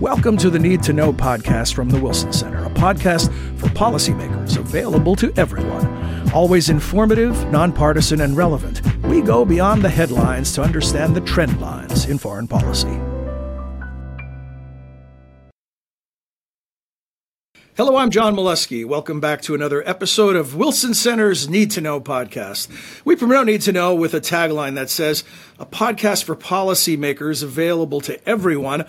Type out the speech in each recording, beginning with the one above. Welcome to the Need to Know podcast from the Wilson Center, a podcast for policymakers available to everyone. Always informative, nonpartisan, and relevant, we go beyond the headlines to understand the trend lines in foreign policy. Hello, I'm John Molesky. Welcome back to another episode of Wilson Center's Need to Know podcast. We promote Need to Know with a tagline that says, a podcast for policymakers available to everyone.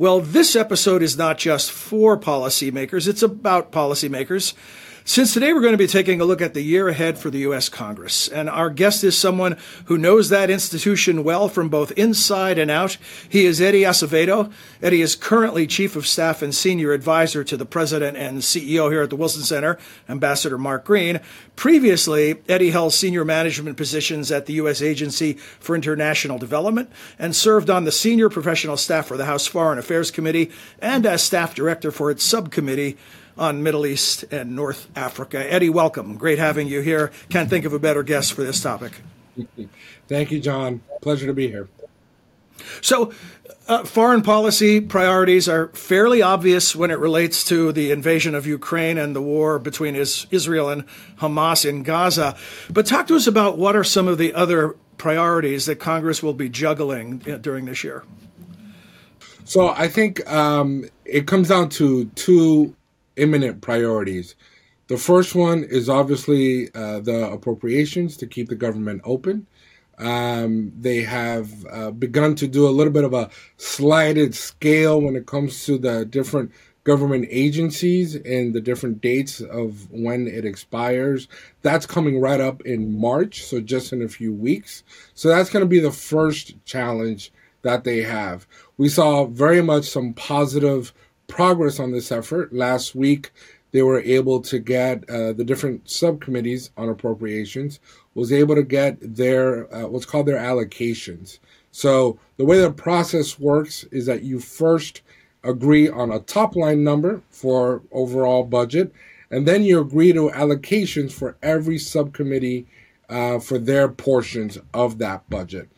Well, this episode is not just for policymakers, it's about policymakers. Since today we're going to be taking a look at the year ahead for the U.S. Congress, and our guest is someone who knows that institution well from both inside and out. He is Eddie Acevedo. Eddie is currently Chief of Staff and Senior Advisor to the President and CEO here at the Wilson Center, Ambassador Mark Green. Previously, Eddie held senior management positions at the U.S. Agency for International Development and served on the Senior Professional Staff for the House Foreign Affairs Committee and as Staff Director for its subcommittee on Middle East and North Africa. Eddie, welcome. Great having you here. Can't think of a better guest for this topic. Thank you, John. Pleasure to be here. So, foreign policy priorities are fairly obvious when it relates to the invasion of Ukraine and the war between Israel and Hamas in Gaza. But talk to us about what are some of the other priorities that Congress will be juggling during this year. So I think it comes down to two imminent priorities. The first one is obviously the appropriations to keep the government open. They have begun to do a little bit of a slided scale when it comes to the different government agencies and the different dates of when it expires. That's coming right up in March, so just in a few weeks. So that's going to be the first challenge that they have. We saw very much some positive progress on this effort. Last week, they were able to get the different subcommittees on appropriations was able to get their what's called their allocations. So the way the process works is that you first agree on a top line number for overall budget, and then you agree to allocations for every subcommittee for their portions of that budget.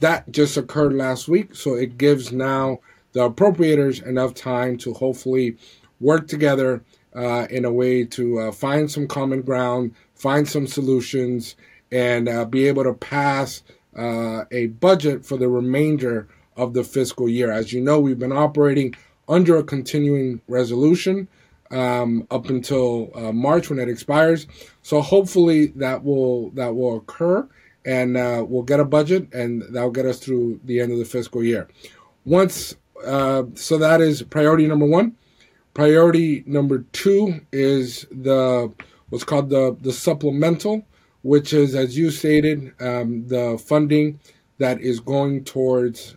That just occurred last week, so it gives now the appropriators enough time to hopefully work together in a way to find some common ground, find some solutions, and be able to pass a budget for the remainder of the fiscal year. As you know, we've been operating under a continuing resolution up until March when it expires. So hopefully that will occur, and we'll get a budget, and that'll get us through the end of the fiscal year. So that is priority number one. Priority number two is what's called the supplemental, which is, as you stated, the funding that is going towards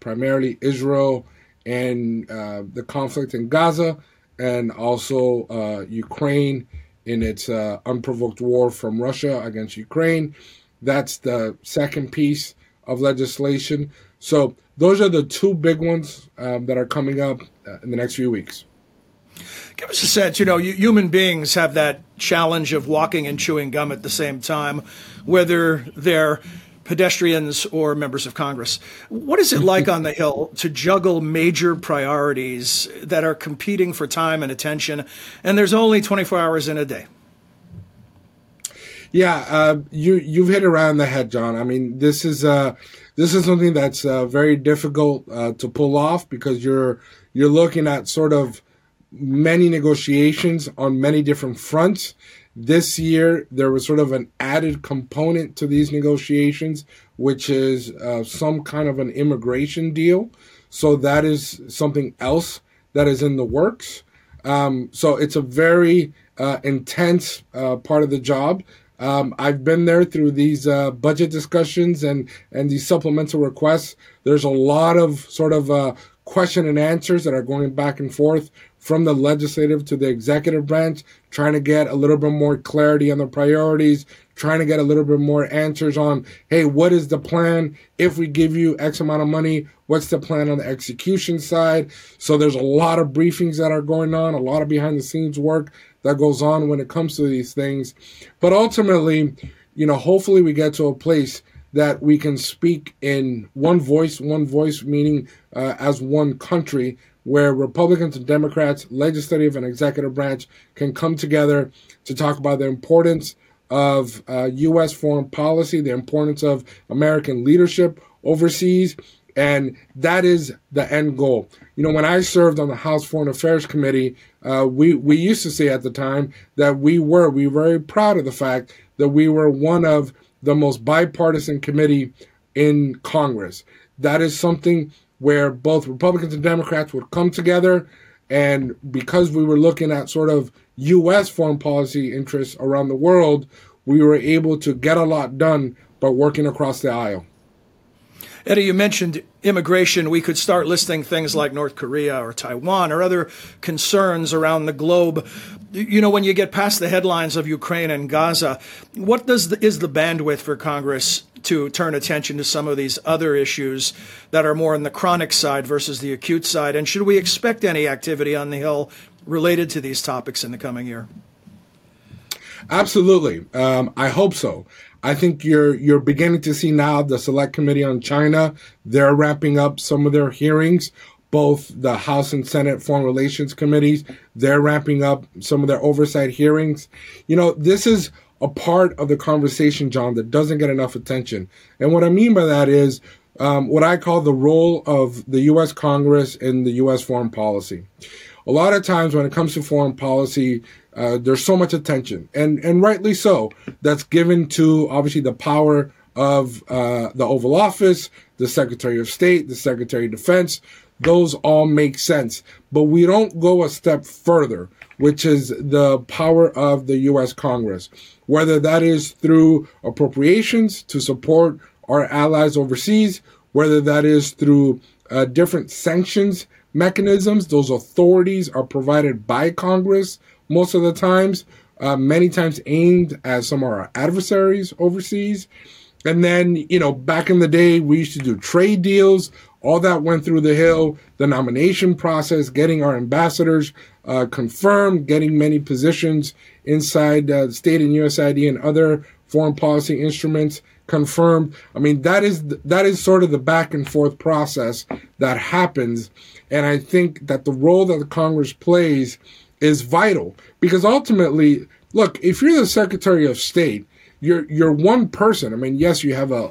primarily Israel and the conflict in Gaza, and also Ukraine in its unprovoked war from Russia against Ukraine. That's the second piece of legislation. So those are the two big ones that are coming up in the next few weeks. Give us a sense, human beings have that challenge of walking and chewing gum at the same time, whether they're pedestrians or members of Congress. What is it like on the Hill to juggle major priorities that are competing for time and attention, and there's only 24 hours in a day? Yeah, you've hit around the head, John. I mean, this is something that's very difficult to pull off, because you're looking at sort of many negotiations on many different fronts. This year, there was sort of an added component to these negotiations, which is some kind of an immigration deal. So that is something else that is in the works. So it's a very intense part of the job. I've been there through these budget discussions and these supplemental requests. There's a lot of sort of question and answers that are going back and forth from the legislative to the executive branch, trying to get a little bit more clarity on the priorities, trying to get a little bit more answers on, hey, what is the plan? If we give you X amount of money, what's the plan on the execution side? So there's a lot of briefings that are going on, a lot of behind the scenes work that goes on when it comes to these things. But ultimately, hopefully we get to a place that we can speak in one voice meaning as one country, where Republicans and Democrats, legislative and executive branch, can come together to talk about the importance of U.S. foreign policy, the importance of American leadership overseas, and that is the end goal. You know, when I served on the House Foreign Affairs Committee, we used to say at the time that we were very proud of the fact that we were one of the most bipartisan committee in Congress. That is something where both Republicans and Democrats would come together, and because we were looking at sort of U.S. foreign policy interests around the world, we were able to get a lot done by working across the aisle. Eddie, you mentioned immigration. We could start listing things like North Korea or Taiwan or other concerns around the globe. You know, when you get past the headlines of Ukraine and Gaza, what is the bandwidth for Congress to turn attention to some of these other issues that are more on the chronic side versus the acute side? And should we expect any activity on the Hill related to these topics in the coming year? Absolutely. I hope so. I think you're beginning to see now the Select Committee on China. They're wrapping up some of their hearings, both the House and Senate Foreign Relations Committees. They're wrapping up some of their oversight hearings. You know, this is a part of the conversation, John, that doesn't get enough attention. And what I mean by that is what I call the role of the U.S. Congress in the U.S. foreign policy. A lot of times when it comes to foreign policy, there's so much attention, and rightly so, that's given to, obviously, the power of the Oval Office, the Secretary of State, the Secretary of Defense. Those all make sense. But we don't go a step further, which is the power of the U.S. Congress, whether that is through appropriations to support our allies overseas, whether that is through different sanctions mechanisms. Those authorities are provided by Congress most of the times, many times aimed at some of our adversaries overseas. And then, you know, back in the day, we used to do trade deals. All that went through the Hill, the nomination process, getting our ambassadors confirmed, getting many positions inside state and USAID and other foreign policy instruments confirmed. I mean, that is sort of the back and forth process that happens. And I think that the role that the Congress plays is vital, because ultimately, look, if you're the Secretary of State, you're one person. I mean, yes, you have a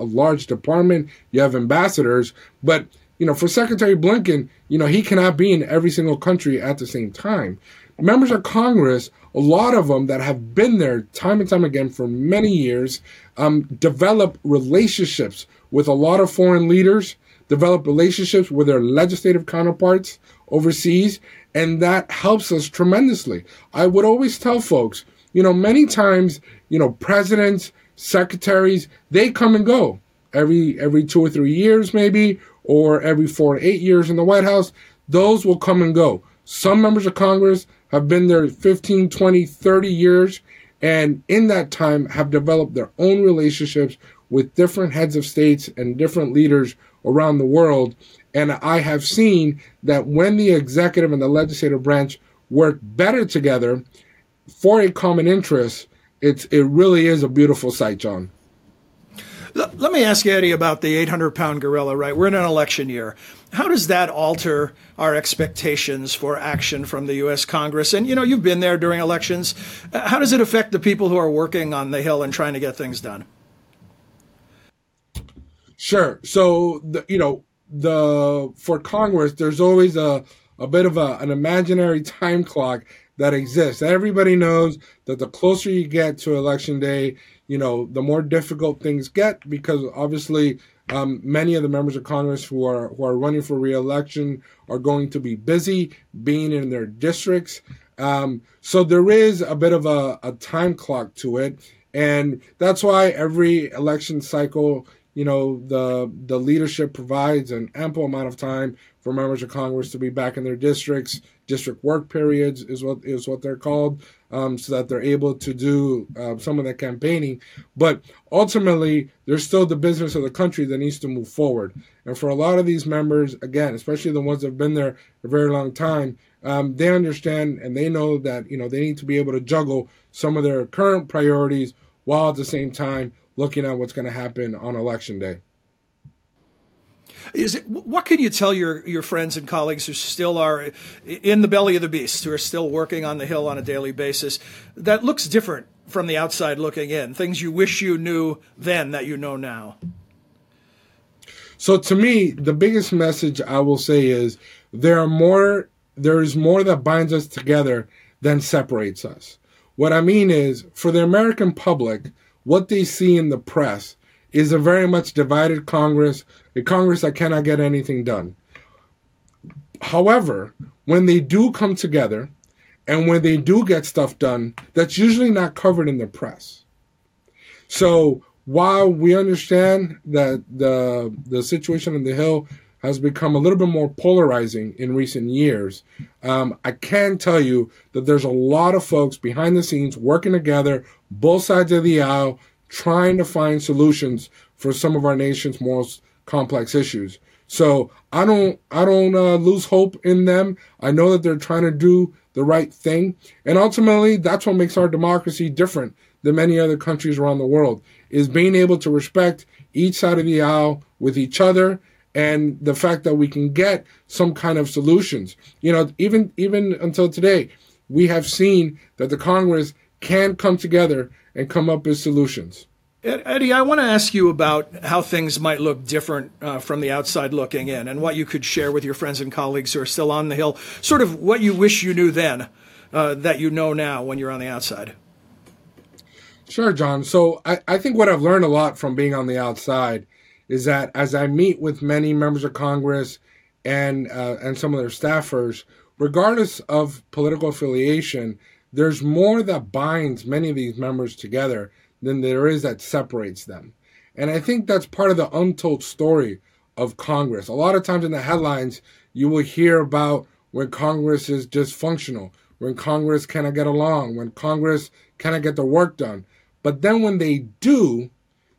large department, you have ambassadors, but, you know, for Secretary Blinken, you know, he cannot be in every single country at the same time. Members of Congress, a lot of them that have been there time and time again for many years, develop relationships with a lot of foreign leaders, develop relationships with their legislative counterparts overseas, and that helps us tremendously. I would always tell folks, you know, many times, you know, presidents, secretaries, they come and go every 2 or 3 years maybe, or every 4 to 8 years in the White House. Those will come and go. Some members of Congress have been there 15, 20, 30 years, and in that time have developed their own relationships with different heads of states and different leaders around the world. And I have seen that when the executive and the legislative branch work better together for a common interest, it really is a beautiful sight, John. Let me ask you, Eddie, about the 800-pound gorilla, right? We're in an election year. How does that alter our expectations for action from the U.S. Congress? And, you know, you've been there during elections. How does it affect the people who are working on the Hill and trying to get things done? Sure. So, for Congress, there's always a bit of an imaginary time clock that exists. Everybody knows that the closer you get to Election Day, you know, the more difficult things get, because obviously many of the members of Congress who are running for re-election are going to be busy being in their districts. So there is a bit of a time clock to it. And that's why every election cycle, you know, the leadership provides an ample amount of time for members of Congress to be back in their districts. District work periods is what they're called, so that they're able to do some of the campaigning. But ultimately, there's still the business of the country that needs to move forward. And for a lot of these members, again, especially the ones that have been there a very long time, they understand and they know that, you know, they need to be able to juggle some of their current priorities while at the same time looking at what's going to happen on Election Day. What can you tell your friends and colleagues who still are in the belly of the beast, who are still working on the Hill on a daily basis, that looks different from the outside looking in, things you wish you knew then that you know now? So to me, the biggest message I will say is there is more that binds us together than separates us. What I mean is, for the American public, what they see in the press is a very much divided Congress, a Congress that cannot get anything done. However, when they do come together and when they do get stuff done, that's usually not covered in the press. So while we understand that the situation on the Hill has become a little bit more polarizing in recent years, I can tell you that there's a lot of folks behind the scenes working together, both sides of the aisle, trying to find solutions for some of our nation's most complex issues. So I don't lose hope in them. I know that they're trying to do the right thing. And ultimately, that's what makes our democracy different than many other countries around the world, is being able to respect each side of the aisle with each other, and the fact that we can get some kind of solutions. You know, even until today, we have seen that the Congress can come together and come up with solutions. Eddie, I want to ask you about how things might look different from the outside looking in, and what you could share with your friends and colleagues who are still on the Hill, sort of what you wish you knew then that you know now when you're on the outside. Sure, John. So I think what I've learned a lot from being on the outside is that as I meet with many members of Congress and some of their staffers, regardless of political affiliation, there's more that binds many of these members together than there is that separates them. And I think that's part of the untold story of Congress. A lot of times in the headlines, you will hear about when Congress is dysfunctional, when Congress cannot get along, when Congress cannot get the work done. But then when they do,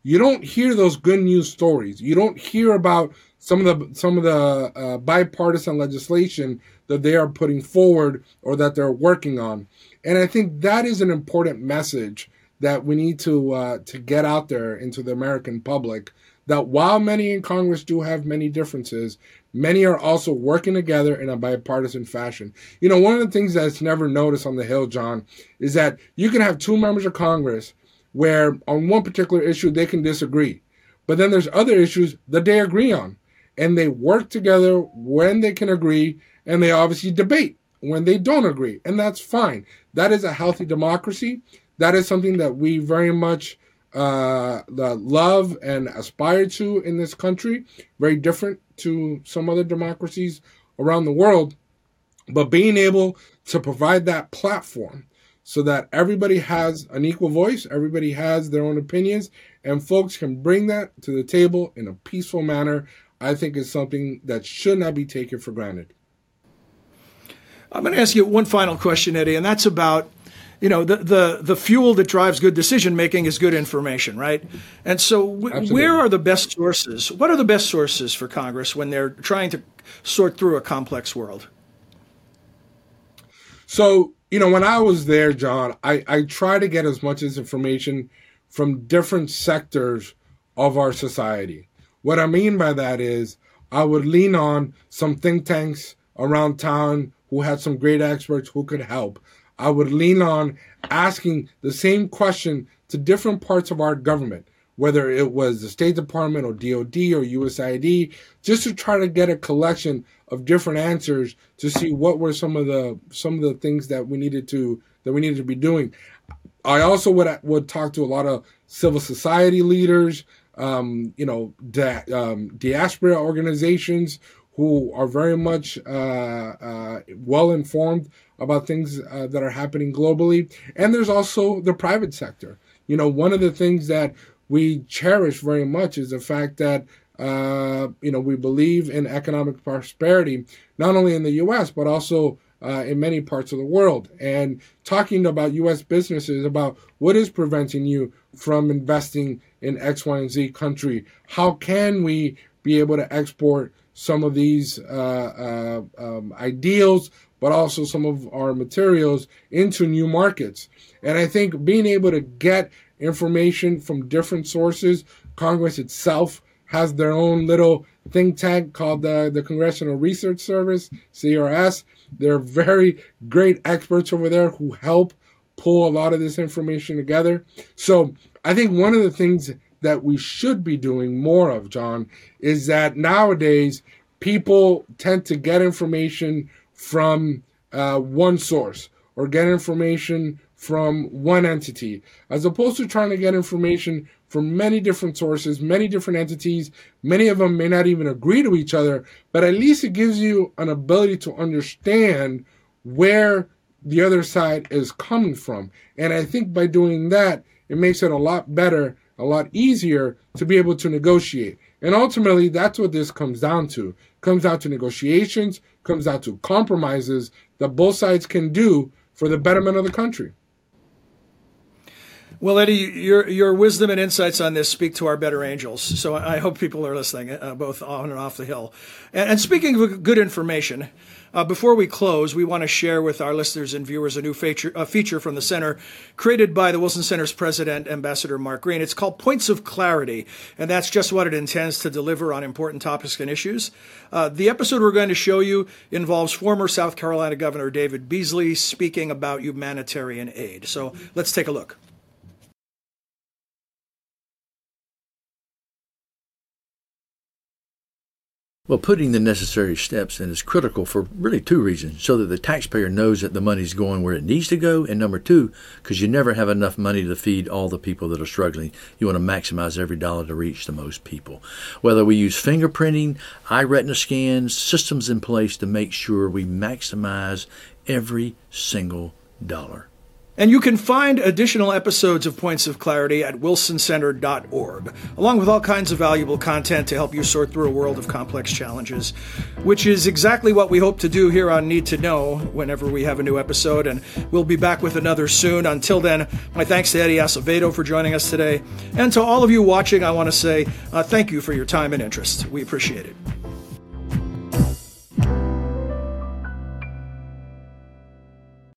you don't hear those good news stories. You don't hear about some of the bipartisan legislation that they are putting forward or that they're working on. And I think that is an important message that we need to get out there into the American public, that while many in Congress do have many differences, many are also working together in a bipartisan fashion. You know, one of the things that's never noticed on the Hill, John, is that you can have two members of Congress where on one particular issue they can disagree, but then there's other issues that they agree on, and they work together when they can agree, and they obviously debate when they don't agree, and that's fine. That is a healthy democracy. That is something that we very much love and aspire to in this country, very different to some other democracies around the world. But being able to provide that platform so that everybody has an equal voice, everybody has their own opinions, and folks can bring that to the table in a peaceful manner, I think is something that should not be taken for granted. I'm going to ask you one final question, Eddie, and that's about, you know, the fuel that drives good decision-making is good information, right? And so where are the best sources? What are the best sources for Congress when they're trying to sort through a complex world? So, you know, when I was there, John, I try to get as much as information from different sectors of our society. What I mean by that is I would lean on some think tanks around town who had some great experts who could help. I would lean on asking the same question to different parts of our government, whether it was the State Department or DOD or USAID, just to try to get a collection of different answers to see what were some of the things that we needed to be doing. I also would talk to a lot of civil society leaders, diaspora organizations who are very much well informed about things that are happening globally. And there's also the private sector. You know, one of the things that we cherish very much is the fact that, we believe in economic prosperity, not only in the U.S., but also in many parts of the world. And talking about U.S. businesses, about what is preventing you from investing in X, Y, and Z country? How can we be able to export some of these ideals, but also some of our materials into new markets? And I think being able to get information from different sources. Congress itself has their own little think tank called the Congressional Research Service, CRS. They're very great experts over there who help pull a lot of this information together. So I think one of the things that we should be doing more of, John, is that nowadays people tend to get information from one source or get information from one entity, as opposed to trying to get information from many different sources, many different entities. Many of them may not even agree to each other, but at least it gives you an ability to understand where the other side is coming from. And I think by doing that, it makes it a lot better, a lot easier to be able to negotiate. And ultimately, that's what this comes down to. It comes down to negotiations, comes down to compromises that both sides can do for the betterment of the country. Well, Eddie, your wisdom and insights on this speak to our better angels. So I hope people are listening, both on and off the Hill. And speaking of good information, before we close, we want to share with our listeners and viewers a new feature from the Center created by the Wilson Center's president, Ambassador Mark Green. It's called Points of Clarity, and that's just what it intends to deliver on important topics and issues. The episode we're going to show you involves former South Carolina Governor David Beasley speaking about humanitarian aid. So let's take a look. Well, putting the necessary steps in is critical for really two reasons, so that the taxpayer knows that the money's going where it needs to go, and number two, because you never have enough money to feed all the people that are struggling. You want to maximize every dollar to reach the most people. Whether we use fingerprinting, eye retina scans, systems in place to make sure we maximize every single dollar. And you can find additional episodes of Points of Clarity at wilsoncenter.org, along with all kinds of valuable content to help you sort through a world of complex challenges, which is exactly what we hope to do here on Need to Know whenever we have a new episode. And we'll be back with another soon. Until then, my thanks to Eddie Acevedo for joining us today. And to all of you watching, I want to say thank you for your time and interest. We appreciate it.